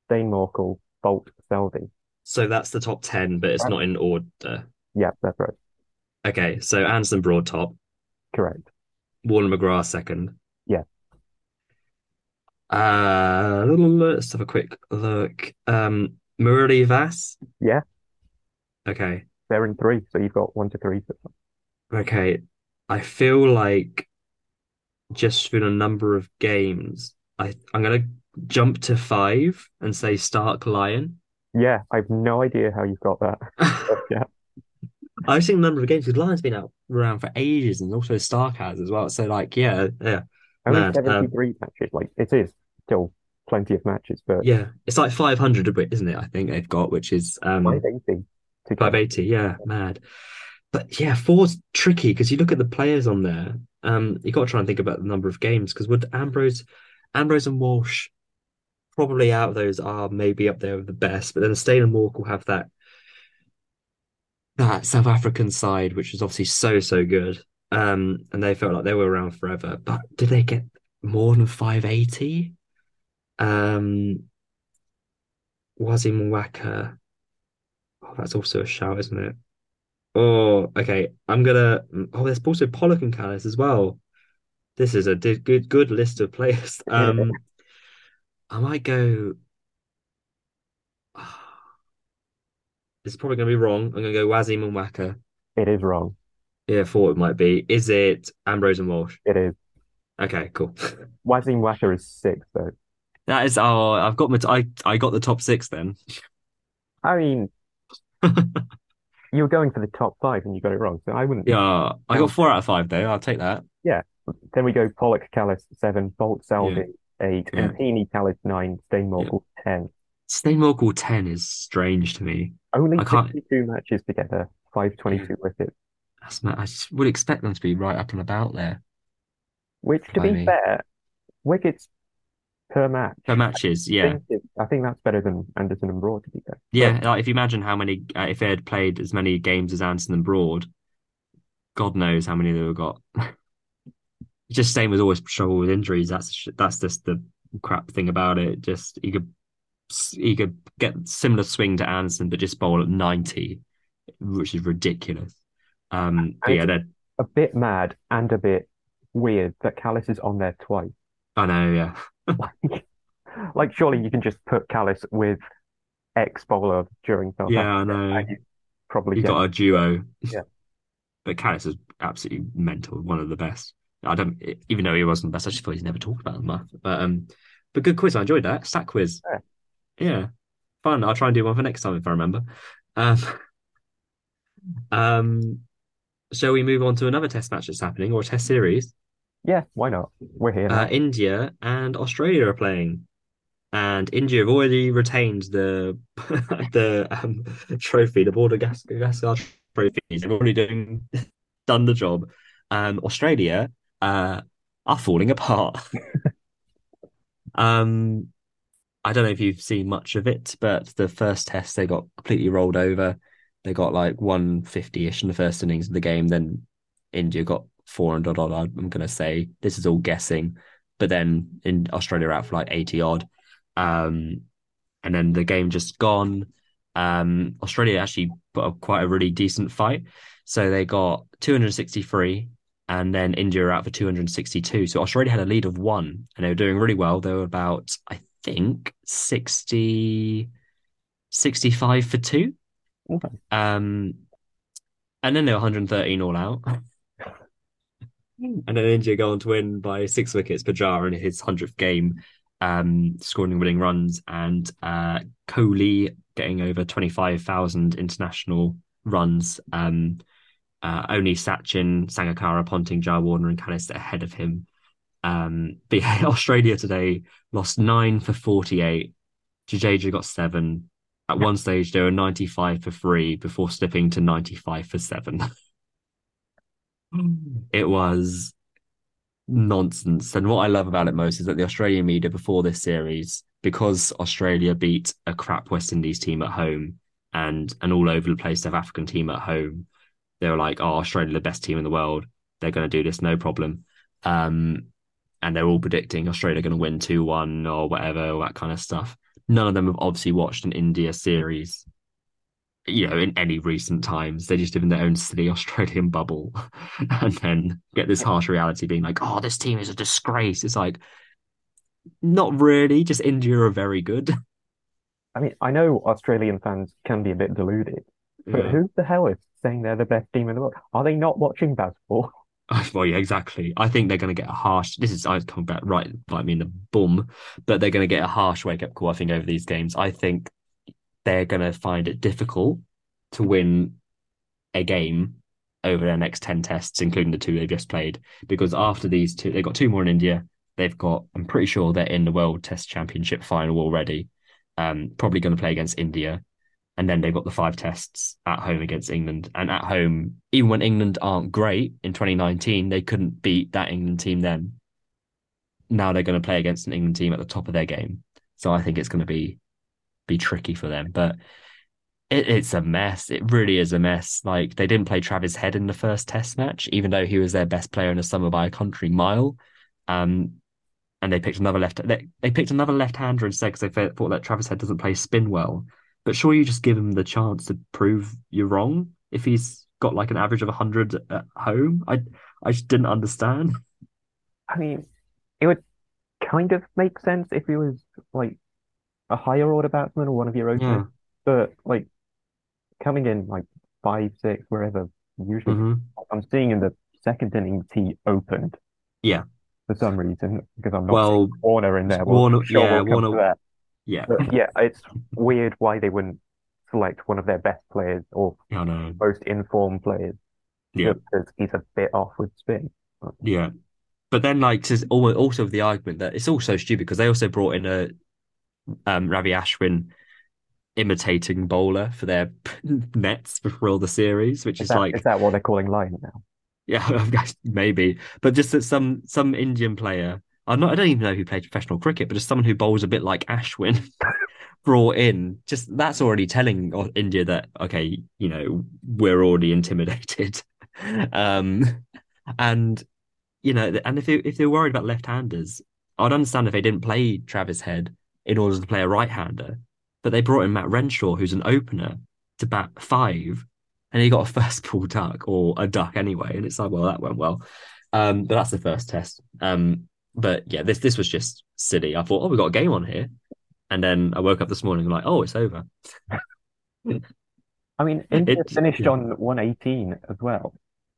Steyn, Morkel, Bolt, Selvey. So that's the top ten, but it's that's... not in order. Yeah, that's right. Okay, so Anderson, Broad, top. Correct. Warne, McGrath, second. Yeah. Uh, let's have a quick look. Um, Murali, Vass? Yeah. Okay. They're in three, so you've got one to three. Okay. I feel like just through the number of games, I, I'm going to jump to five and say Stark, Lyon. Yeah, I have no idea how you've got that. Yeah. I've seen a number of games because Lyon's been out around for ages, and also Stark has as well. So, like, yeah, yeah. Only seventy-three um, matches. Like, it is still plenty of matches, but yeah, it's like five hundred a bit, isn't it? I think they've got, which is um, five eighty. five eighty, yeah, mad. But yeah, four's tricky because you look at the players on there. Um, you got to try and think about the number of games, because would Ambrose, Ambrose and Walsh, probably out of those are maybe up there with the best. But then Steyn and Morkel will have that that South African side, which was obviously so so good. Um, and they felt like they were around forever. But did they get more than five eighty? Um, Wasim and Waqar. Oh, that's also a shout, isn't it? Oh, okay. I'm gonna. Oh, there's also Pollock and Kallis as well. This is a di- good, good list of players. Um, I might go. Oh, this is probably gonna be wrong. I'm gonna go Wasim and Waqar. It is wrong. Yeah, I thought it might be. Is it Ambrose and Walsh? It is. Okay, cool. Wasim Waqar is six though. That is. Oh, I've got my. T- I I got the top six then. I mean. You were going for the top five and you got it wrong, so I wouldn't. Yeah, I got four out of five though. I'll take that. Yeah. Then we go Pollock, Kallis, seven, Bolt, Selvey, yeah. eight, yeah. Entini, Kallis, nine, Steyn Morkel, yeah. ten. Steyn Morkel, ten is strange to me. Only sixty-two matches together, five twenty-two yeah. wickets. That's mad. I just would expect them to be right up and about there. Which, to Blimey. be fair, wickets per match. Per matches, yeah. I think that's better than Anderson and Broad, to be fair. Yeah, like if you imagine how many, uh, if they had played as many games as Anderson and Broad, God knows how many they would have got. Just same as always struggle with injuries. That's that's just the crap thing about it. Just you could he could get similar swing to Anderson, but just bowl at ninety, which is ridiculous. Um, but yeah, they're a bit mad and a bit weird that Kallis is on there twice. I know, yeah. like, like, surely you can just put Kallis with X bowler during South yeah, Africa. Yeah, I know. You probably you've got a duo. Yeah. But Kallis is absolutely mental, one of the best. I don't, even though he wasn't the best, I just thought he's never talked about enough. But um, but good quiz, I enjoyed that. Stat quiz. Yeah. Yeah, fun. I'll try and do one for next time if I remember. Um, um, shall we move on to another test match that's happening, or a test series? Yeah, why not? We're here. Uh, India and Australia are playing, and India have already retained the the um, trophy, the Border Gascar trophy. They've already doing done the job. Um, Australia uh, are falling apart. um. I don't know if you've seen much of it, but the first test they got completely rolled over. They got like one fifty-ish in the first innings of the game. Then India got four hundred odd. I'm going to say this is all guessing, but then in Australia out for like eighty odd, um, and then the game just gone. Um, Australia actually put up quite a really decent fight, so they got two hundred sixty-three. And then India were out for two hundred sixty-two. So Australia had a lead of one, and they were doing really well. They were about, I think, sixty, sixty-five for two. Okay. Um, and then they were one hundred thirteen all out. And then India go on to win by six wickets. Pujara in his hundredth game, um, scoring winning runs, and uh, Kohli getting over twenty-five thousand international runs. Um, Uh, only Sachin, Sangakkara, Ponting, Jai, Warner and Kallis ahead of him. Um, but yeah, Australia today lost nine for forty-eight. Jadeja got seven. At one stage, they were ninety-five for three before slipping to ninety-five for seven. It was nonsense. And what I love about it most is that the Australian media before this series, because Australia beat a crap West Indies team at home and an all-over-the-place South African team at home, they were like, oh, Australia, the best team in the world. They're going to do this, no problem. Um, and they're all predicting Australia going to win two one or whatever, all that kind of stuff. None of them have obviously watched an India series, you know, in any recent times. They just live in their own silly Australian bubble and then get this harsh reality being like, oh, this team is a disgrace. It's like, not really, just India are very good. I mean, I know Australian fans can be a bit deluded, but yeah. Who the hell is saying they're the best team in the world? Are they not watching Bazball? Well, yeah, exactly. I think they're going to get a harsh... This is... I was coming back right by me in the bum, but they're going to get a harsh wake-up call, I think, over these games. I think they're going to find it difficult to win a game over their next ten tests, including the two they've just played, because after these two... They've got two more in India. They've got... I'm pretty sure they're in the World Test Championship final already. Um, probably going to play against India. And then they've got the five tests at home against England. And at home, even when England aren't great in twenty nineteen, they couldn't beat that England team then. Now they're going to play against an England team at the top of their game. So I think it's going to be be tricky for them. But it, it's a mess. It really is a mess. Like, they didn't play Travis Head in the first test match, even though he was their best player in the summer by a country mile. Um, and they picked another left they, they picked another left-hander instead because they thought that Travis Head doesn't play spin well. But sure, you just give him the chance to prove you're wrong if he's got like an average of one hundred at home. I I just didn't understand. I mean, it would kind of make sense if he was like a higher order batsman or one of your own. Yeah. But like coming in like five, six, wherever, usually mm-hmm. I'm seeing in the second innings he opened. Yeah. For some reason, because I'm not well, seeing Warner in there. Warner, well, sure yeah, we'll Warner. There. Yeah, but yeah. It's weird why they wouldn't select one of their best players or oh, no. most informed players. Yeah, because he's a bit off with spin. Yeah, but then like also the argument that it's all so stupid because they also brought in a um, Ravi Ashwin imitating bowler for their nets before all the series, which is, is that, like is that what they're calling Lyon now? Yeah, maybe. But just that some some Indian player. I'm not, I don't even know who played professional cricket, but just someone who bowls a bit like Ashwin brought in. Just that's already telling India that, okay, you know, we're already intimidated. Um, and, you know, and if, they, if they're worried about left-handers, I'd understand if they didn't play Travis Head in order to play a right-hander. But they brought in Matt Renshaw, who's an opener, to bat five, and he got a first ball duck, or a duck anyway, and it's like, well, that went well. Um, but that's the first test. Um, but yeah, this this was just silly. I thought, oh, we've got a game on here. And then I woke up this morning and I'm like, oh, it's over. I mean, India it, finished yeah. on one eighteen as well.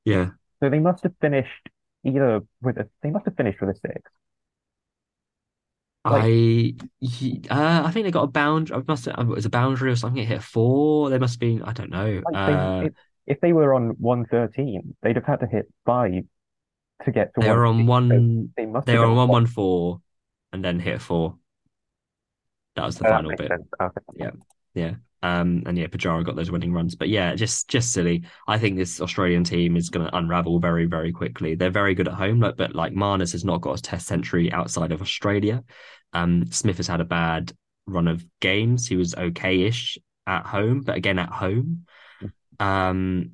Yeah. So they must have finished either with a... They must have finished with a six. Like, I uh, I think they got a boundary. I must have, it was a boundary or something. It hit a four. They must have been... I don't know. Like uh, they, if, if they were on one thirteen, they'd have had to hit five to get to... They were on one... They, must they were on one fourteen and then hit a four. That was the oh, final bit. Okay. Yeah, yeah. Um, and yeah, Pujara got those winning runs. But yeah, just just silly. I think this Australian team is going to unravel very, very quickly. They're very good at home, like, but like Marnus has not got a test century outside of Australia. Um, Smith has had a bad run of games. He was okay-ish at home, but again, at home. Um,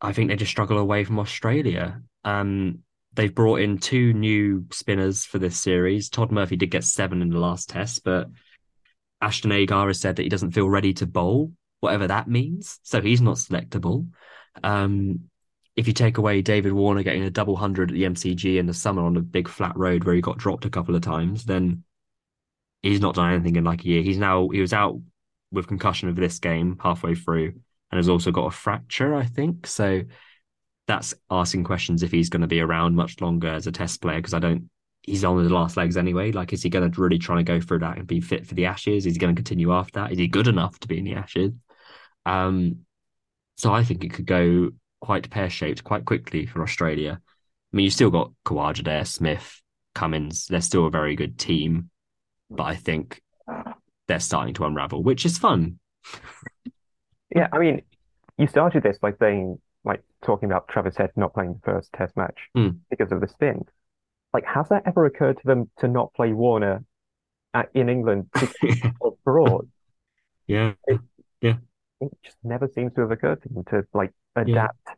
I think they just struggle away from Australia. Um, they've brought in two new spinners for this series. Todd Murphy did get seven in the last test, but Ashton Agar has said that he doesn't feel ready to bowl, whatever that means. So he's not selectable. Um, if you take away David Warner getting a double hundred at the M C G in the summer on a big flat road where he got dropped a couple of times, then he's not done anything in like a year. He's now he was out with concussion of this game halfway through and has also got a fracture, I think. So that's asking questions if he's going to be around much longer as a test player, because I don't... he's on his last legs anyway. Like, is he going to really try to go through that and be fit for the Ashes? Is he going to continue after that? Is he good enough to be in the Ashes? Um, so I think it could go quite pear-shaped quite quickly for Australia. I mean, you've still got Khawaja there, Smith, Cummins. They're still a very good team, but I think they're starting to unravel, which is fun. Yeah, I mean, you started this by saying, like, talking about Travis Head not playing the first test match mm. because of the spin. Like, has that ever occurred to them to not play Warner at, in England or abroad? Yeah, it, yeah. It just never seems to have occurred to them to, like, adapt yeah.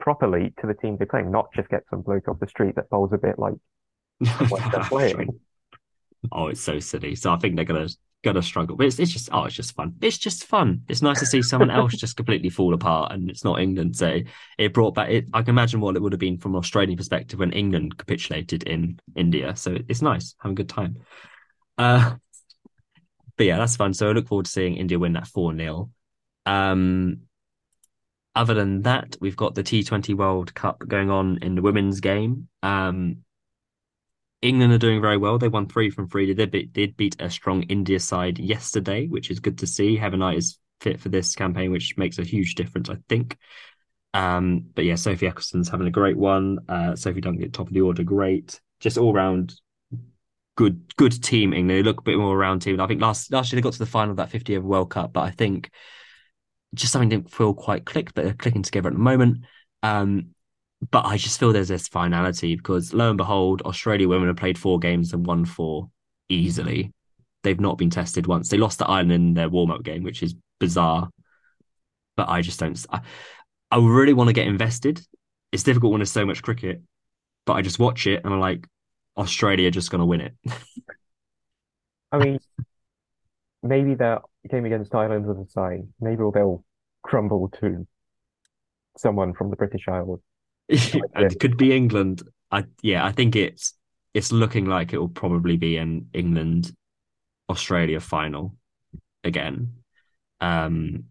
properly to the team they play, not just get some bloke off the street that bowls a bit like what they're playing. Oh, it's so silly. So I think they're gonna gonna struggle, but it's, it's just oh, it's just fun. It's just fun. It's nice to see someone else just completely fall apart, and it's not England. So it brought back. It, I can imagine what it would have been from an Australian perspective when England capitulated in India. So it's nice, having a good time. Uh, but yeah, that's fun. So I look forward to seeing India win that four nil. Um, other than that, we've got the T twenty World Cup going on in the women's game. Um, England are doing very well. They won three from three. They did, did beat a strong India side yesterday, which is good to see. Heather Knight is fit for this campaign, which makes a huge difference, I think. Um, but yeah, Sophie Eccleston's having a great one. Uh, Sophie Dunkett, top of the order, great. Just all round good, good team. England, they look a bit more round team. I think last last year they got to the final of that fifty over World Cup, but I think just something didn't feel quite clicked, but they're clicking together at the moment. Um, But I just feel there's this finality because, lo and behold, Australia women have played four games and won four easily. They've not been tested once. They lost to Ireland in their warm-up game, which is bizarre. But I just don't... I, I really want to get invested. It's difficult when there's so much cricket, but I just watch it and I'm like, Australia just going to win it. I mean, maybe that game against Ireland was a sign. Maybe they'll crumble to someone from the British Isles. It could be England. I yeah, I think it's it's looking like it will probably be an England Australia final again. Um,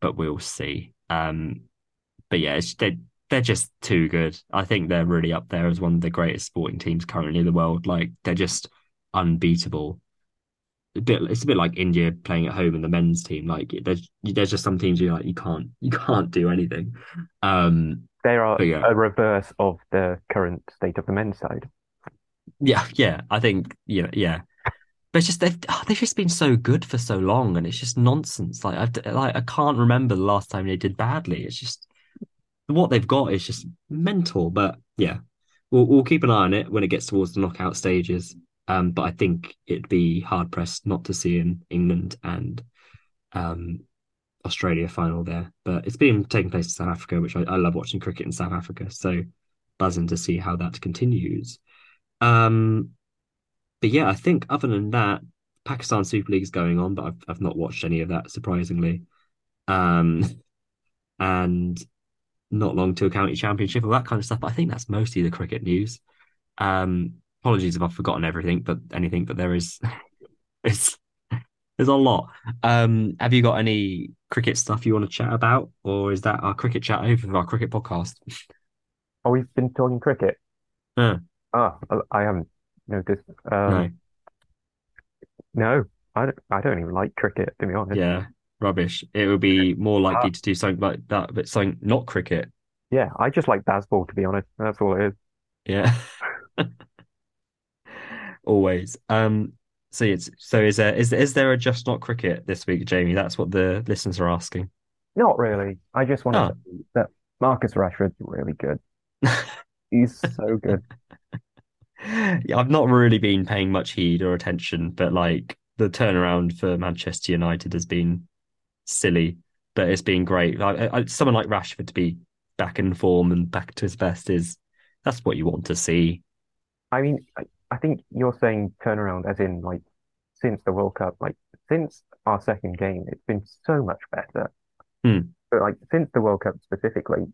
but we'll see. Um, but yeah, it's, they they're just too good. I think they're really up there as one of the greatest sporting teams currently in the world. Like, they're just unbeatable. A bit, it's a bit like India playing at home in the men's team. Like, there's there's just some teams you like you can't you can't do anything. Um, They are yeah. a reverse of the current state of the men's side. Yeah, yeah, I think, yeah, yeah. But it's just, they've, oh, they've just been so good for so long, and it's just nonsense. Like, I've, like, I can't remember the last time they did badly. It's just, what they've got is just mental. But yeah, we'll, we'll keep an eye on it when it gets towards the knockout stages. Um, but I think it'd be hard-pressed not to see in England and... Um, Australia final there, but it's been taking place in South Africa, which I, I love watching cricket in South Africa, so buzzing to see how that continues. Um, but yeah, I think other than that, Pakistan Super League's going on, but I've I've not watched any of that, surprisingly. Um, and not long to a county championship, all that kind of stuff. But I think that's mostly the cricket news. Um, apologies if I've forgotten everything, but anything. But there is it's there's a lot. Um, have you got any cricket stuff you want to chat about, or is that our cricket chat over for our cricket podcast? Oh, we've been talking cricket. Uh. Ah, I haven't noticed. Um, no. No, I don't, I don't even like cricket, to be honest. Yeah, rubbish. It would be more likely uh, to do something like that, but something not cricket. Yeah, I just like Bazball, to be honest. That's all it is. Yeah. Always. Um. So it's so is there is is there a just not cricket this week, Jamie? That's what the listeners are asking. Not really. I just want oh. to say that Marcus Rashford's really good. He's so good. Yeah, I've not really been paying much heed or attention, but like the turnaround for Manchester United has been silly, but it's been great. I, I, someone like Rashford to be back in form and back to his best is that's what you want to see. I mean, I, I think you're saying turnaround as in like since the World Cup, like since our second game, it's been so much better. Mm. But like since the World Cup specifically,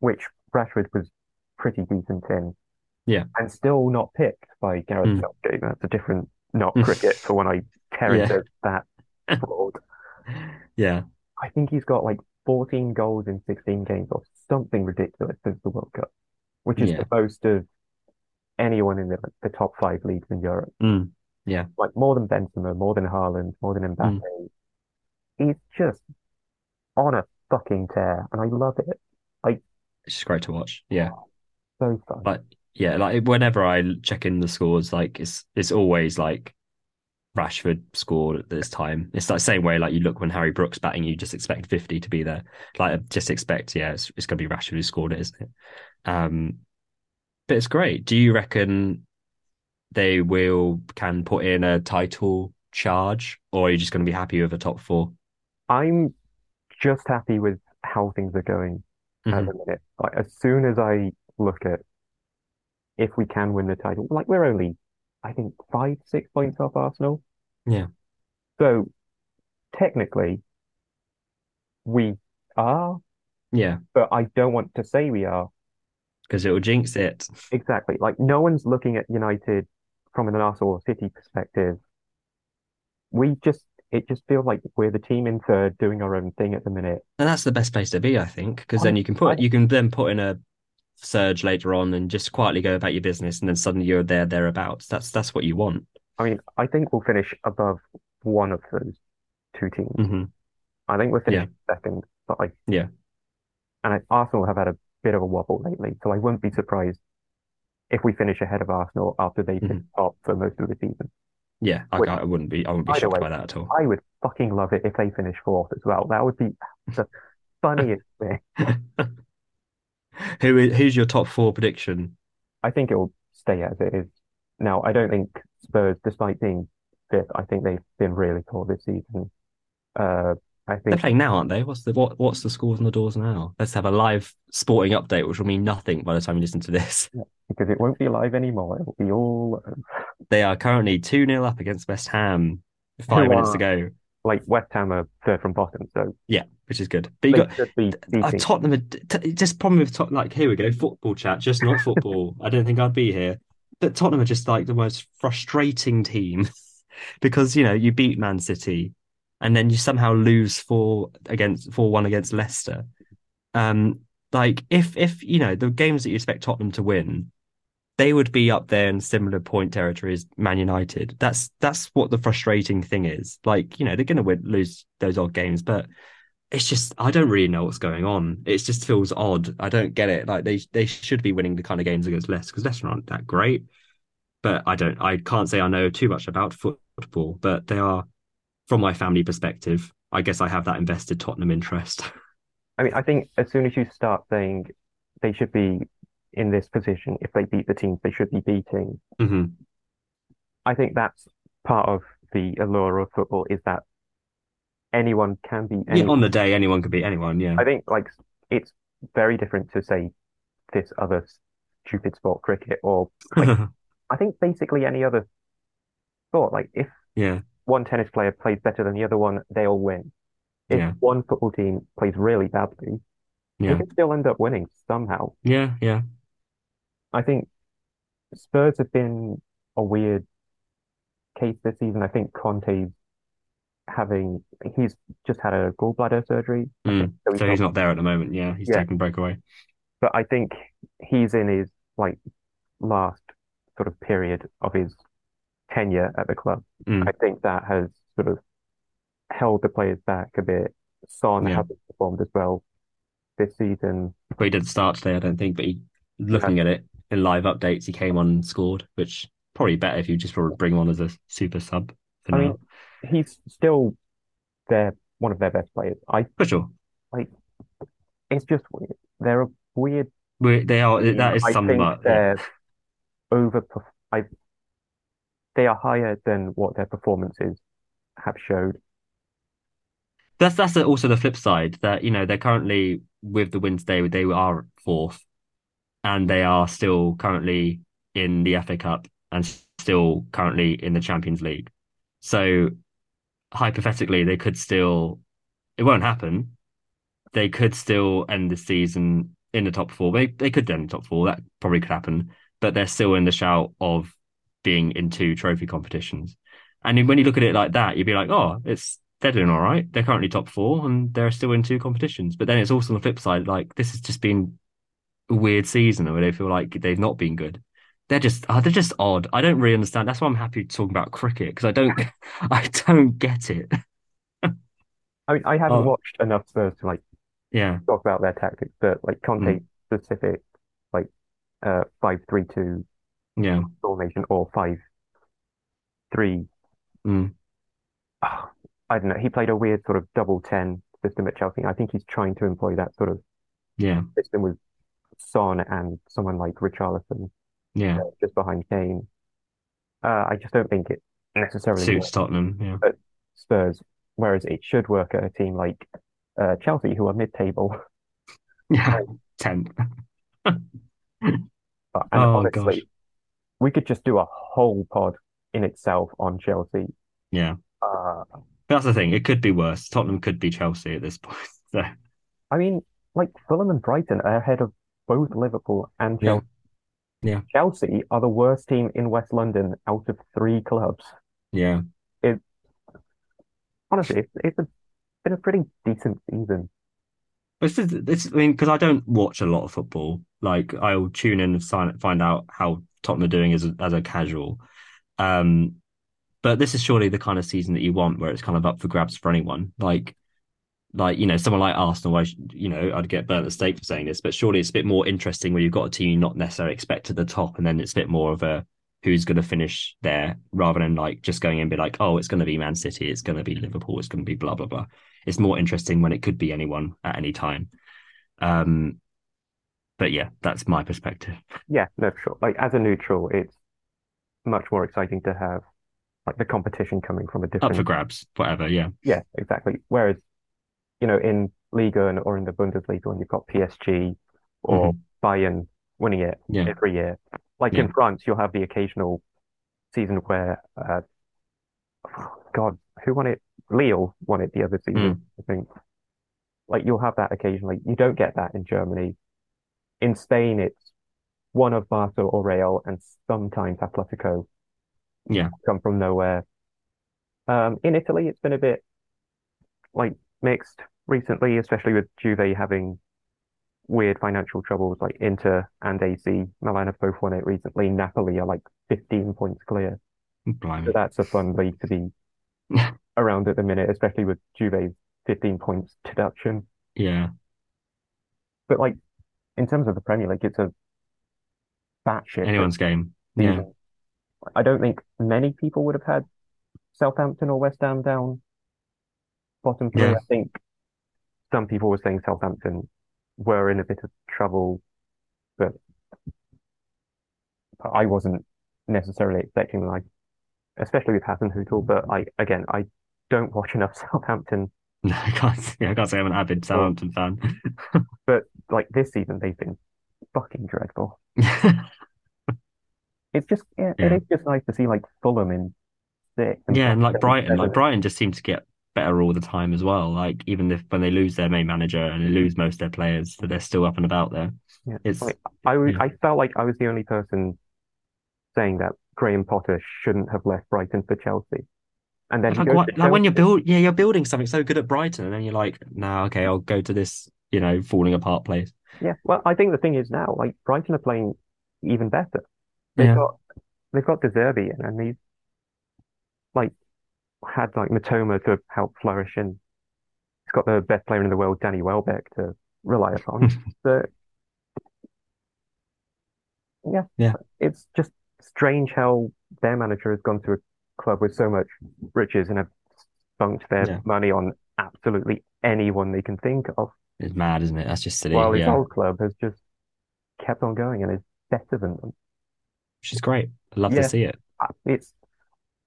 which Rashford was pretty decent in. Yeah, and still not picked by Gareth mm. Southgate. That's a different not cricket for when I inherited yeah. that Broad. Yeah, I think he's got like fourteen goals in sixteen games or something ridiculous since the World Cup, which is yeah. the most of anyone in the, the top five leagues in Europe. Mm. Yeah, like more than Benzema, more than Haaland, more than Mbappe. Mm. He's just on a fucking tear, and I love it. Like it's just great to watch. Yeah, so fun. But yeah, like whenever I check in the scores, like it's it's always like Rashford scored at this time. It's like the same way like you look when Harry Brook's batting, you just expect fifty to be there. Like just expect, yeah, it's, it's going to be Rashford who scored it, isn't it? Um, but it's great. Do you reckon they will can put in a title charge, or are you just going to be happy with a top four? I'm just happy with how things are going mm-hmm. at the minute. Like as soon as I look at if we can win the title, like we're only, I think, five, six points off Arsenal. Yeah. So technically, we are. Yeah. But I don't want to say we are. Because it will jinx it. Exactly. Like no one's looking at United from an Arsenal or City perspective. We just, it just feels like we're the team in third doing our own thing at the minute. And that's the best place to be, I think, because then you can put, I, you can then put in a surge later on and just quietly go about your business, and then suddenly you're there thereabouts. That's that's what you want. I mean, I think we'll finish above one of those two teams. Mm-hmm. I think we'll finish yeah. second, but like yeah, and I, Arsenal have had a bit of a wobble lately, so I wouldn't be surprised if we finish ahead of Arsenal after they mm-hmm. pick up for most of the season. Yeah, I, Which, I wouldn't be. I wouldn't be shocked way, by that at all. I would fucking love it if they finish fourth as well. That would be the funniest thing. Who is who's your top four prediction? I think it will stay as it is. Now, I don't think Spurs, despite being fifth, I think they've been really poor this season. Uh, I think they're playing now, aren't they? What's the what, what's the scores on the doors now? Let's have a live sporting update, which will mean nothing by the time you listen to this, yeah, because it won't be live anymore. It will be all. They are currently two nil up against West Ham. Five minutes to go. Like West Ham are third from bottom, so yeah, which is good. But you got be uh, Tottenham. T- just problem with Tottenham. Like here we go, football chat, just not football. I don't think I'd be here. But Tottenham are just like the most frustrating team because you know you beat Man City and then you somehow lose four against four one against Leicester. Um, like if if you know the games that you expect Tottenham to win, they would be up there in similar point territory as Man United. That's that's what the frustrating thing is. Like you know they're going to lose those odd games, but it's just, I don't really know what's going on. It just feels odd. I don't get it. Like, they they should be winning the kind of games against Leicester, because Leicester aren't that great. But I don't, I can't say I know too much about football, but they are, from my family perspective, I guess I have that invested Tottenham interest. I mean, I think as soon as you start saying they should be in this position, if they beat the teams they should be beating, mm-hmm. I think that's part of the allure of football, is that anyone can beat anyone. Yeah, on the day, anyone can beat anyone, yeah. I think, like, it's very different to, say, this other stupid sport, cricket, or, like, I think basically any other sport. Like, if yeah. one tennis player plays better than the other one, they all win. If yeah. one football team plays really badly, yeah. they can still end up winning somehow. Yeah, yeah. I think Spurs have been a weird case this season. I think Conte's having, he's just had a gallbladder surgery. Mm. Think, so he's, so he's not there at the moment. Yeah, he's yeah. taking breakaway. But I think he's in his like last sort of period of his tenure at the club. Mm. I think that has sort of held the players back a bit. Son yeah. hasn't performed as well this season. But he did start today, I don't think. But he, looking yeah. at it in live updates, he came on and scored, which probably better if you just bring him on as a super sub. For I now. mean, he's still their one of their best players. I for sure. Like, it's just weird. They're a weird. We're, they are. Team. That is I something. Think they're yeah. over. I. They are higher than what their performances have showed. That's that's also the flip side, that, you know, they're currently with the win today, they are fourth, and they are still currently in the F A Cup and still currently in the Champions League. So hypothetically, they could still, it won't happen, they could still end the season in the top four. They they could end the top four. That probably could happen, but they're still in the shout of being in two trophy competitions. And when you look at it like that, you'd be like, oh, it's they're doing all right. They're currently top four and they're still in two competitions. But then it's also on the flip side, like, this has just been a weird season where they feel like they've not been good. They're just oh, they're just odd. I don't really understand. That's why I'm happy talking about cricket, because I don't I don't get it. I mean, I haven't oh. watched enough Spurs to like yeah. talk about their tactics, but like Conte's mm. specific like uh five three two yeah formation or five three. Mm. Oh. I don't know. He played a weird sort of double ten system at Chelsea. I think he's trying to employ that sort of yeah. system with Son and someone like Richarlison, yeah, you know, just behind Kane. Uh, I just don't think it necessarily suits Tottenham, yeah. But Spurs, whereas it should work at a team like uh, Chelsea, who are mid-table, yeah, tenth. But and oh, honestly, gosh. we could just do a whole pod in itself on Chelsea. Yeah. Uh, That's the thing. It could be worse. Tottenham could be Chelsea at this point. So, I mean, like, Fulham and Brighton are ahead of both Liverpool and Chelsea. Yeah. yeah. Chelsea are the worst team in West London out of three clubs. Yeah. It honestly, it's, it's a, been a pretty decent season. It's just, it's, I mean, because I don't watch a lot of football. Like, I'll tune in and sign, find out how Tottenham are doing as a, as a casual. Um. But this is surely the kind of season that you want, where it's kind of up for grabs for anyone. Like, like you know, someone like Arsenal, I, you know, I'd get burnt at the stake for saying this, but surely it's a bit more interesting where you've got a team you not necessarily expect at the top, and then it's a bit more of a who's going to finish there, rather than like just going in and be like, oh, it's going to be Man City, it's going to be Liverpool, it's going to be blah, blah, blah. It's more interesting when it could be anyone at any time. Um, but yeah, that's my perspective. Yeah, no, for sure. Like, as a neutral, it's much more exciting to have like the competition coming from a different... Up for grabs, whatever, yeah. Yeah, exactly. Whereas, you know, in Liga and, or in the Bundesliga, when you've got P S G or mm-hmm. Bayern winning it yeah. every year, like yeah. in France, you'll have the occasional season where, uh, oh God, who won it? Lille won it the other season, mm. I think. Like, you'll have that occasionally. You don't get that in Germany. In Spain, it's one of Barca or Real and sometimes Atletico. Yeah, come from nowhere. Um, in Italy, it's been a bit like mixed recently, especially with Juve having weird financial troubles. Like Inter and A C Milan have both won it recently. Napoli are like fifteen points clear. Blimey. So that's a fun league to be around at the minute, especially with Juve's fifteen points deduction. Yeah, but like in terms of the Premier League, it's a batshit. Anyone's game. Yeah. I don't think many people would have had Southampton or West Ham down bottom three. Yeah. I think some people were saying Southampton were in a bit of trouble, but I wasn't necessarily expecting, like, especially with Hasenhüttl, but I, again, I don't watch enough Southampton. No, I can't, yeah, I can't say I'm an avid Southampton fan. But, like, this season, they've been fucking dreadful. It's just, yeah, yeah. it is just nice to see like Fulham in sick. And yeah, and like Brighton, like Brighton just seem to get better all the time as well. Like even if when they lose their main manager and they lose most of their players, that they're still up and about there. Yeah. It's like, I was, yeah. I felt like I was the only person saying that Graham Potter shouldn't have left Brighton for Chelsea. And then like, what, like when you're build, yeah, you're building something so good at Brighton, and then you're like, nah, okay, I'll go to this, you know, falling apart place. Yeah, well, I think the thing is now, like Brighton are playing even better. They've yeah. got they've got De Zerbi in, and they've like had like Matoma to help flourish, and he's got the best player in the world, Danny Welbeck, to rely upon. So yeah, yeah, it's just strange how their manager has gone to a club with so much riches and have spunked their yeah. money on absolutely anyone they can think of. It's mad, isn't it? That's just silly. Well, his yeah. whole club has just kept on going and is better than them, which is great. I'd love yeah. to see it. It's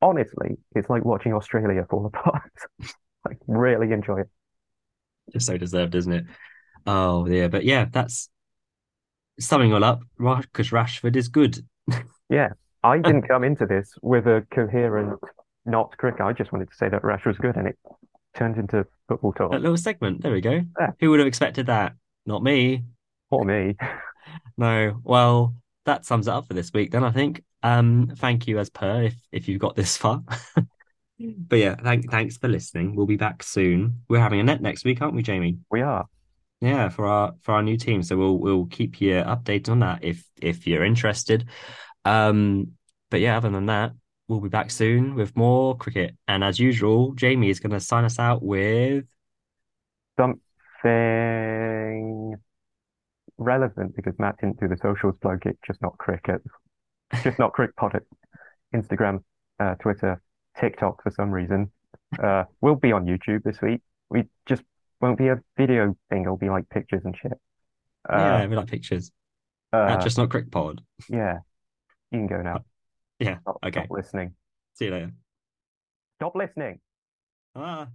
honestly, it's like watching Australia fall apart. Like, really enjoy it. It's so deserved, isn't it? Oh yeah, but yeah, that's summing all up. Because Rashford is good. Yeah. I didn't come into this with a coherent not cricket. I just wanted to say that Rash was good, and it turned into football talk. That little segment. There we go. Yeah. Who would have expected that? Not me. Not me. No. Well, that sums it up for this week then, I think. Um, thank you as per, if, if you've got this far. But yeah, thank, thanks for listening. We'll be back soon. We're having a net next week, aren't we, Jamie? We are. Yeah, for our for our new team. So we'll we'll keep you updated on that if if you're interested. Um, but yeah, other than that, we'll be back soon with more cricket. And as usual, Jamie is going to sign us out with something relevant, because Matt didn't do the socials plug. It's just not cricket. It's just not cricket pod. Instagram, uh, Twitter, TikTok for some reason. Uh, we'll be on YouTube this week. We just won't be a video thing. It'll be like pictures and shit. Uh, yeah, we like pictures. Uh, That's just not cricket pod. Yeah. You can go now. Yeah. Stop, okay. Stop listening. See you later. Stop listening. Ah.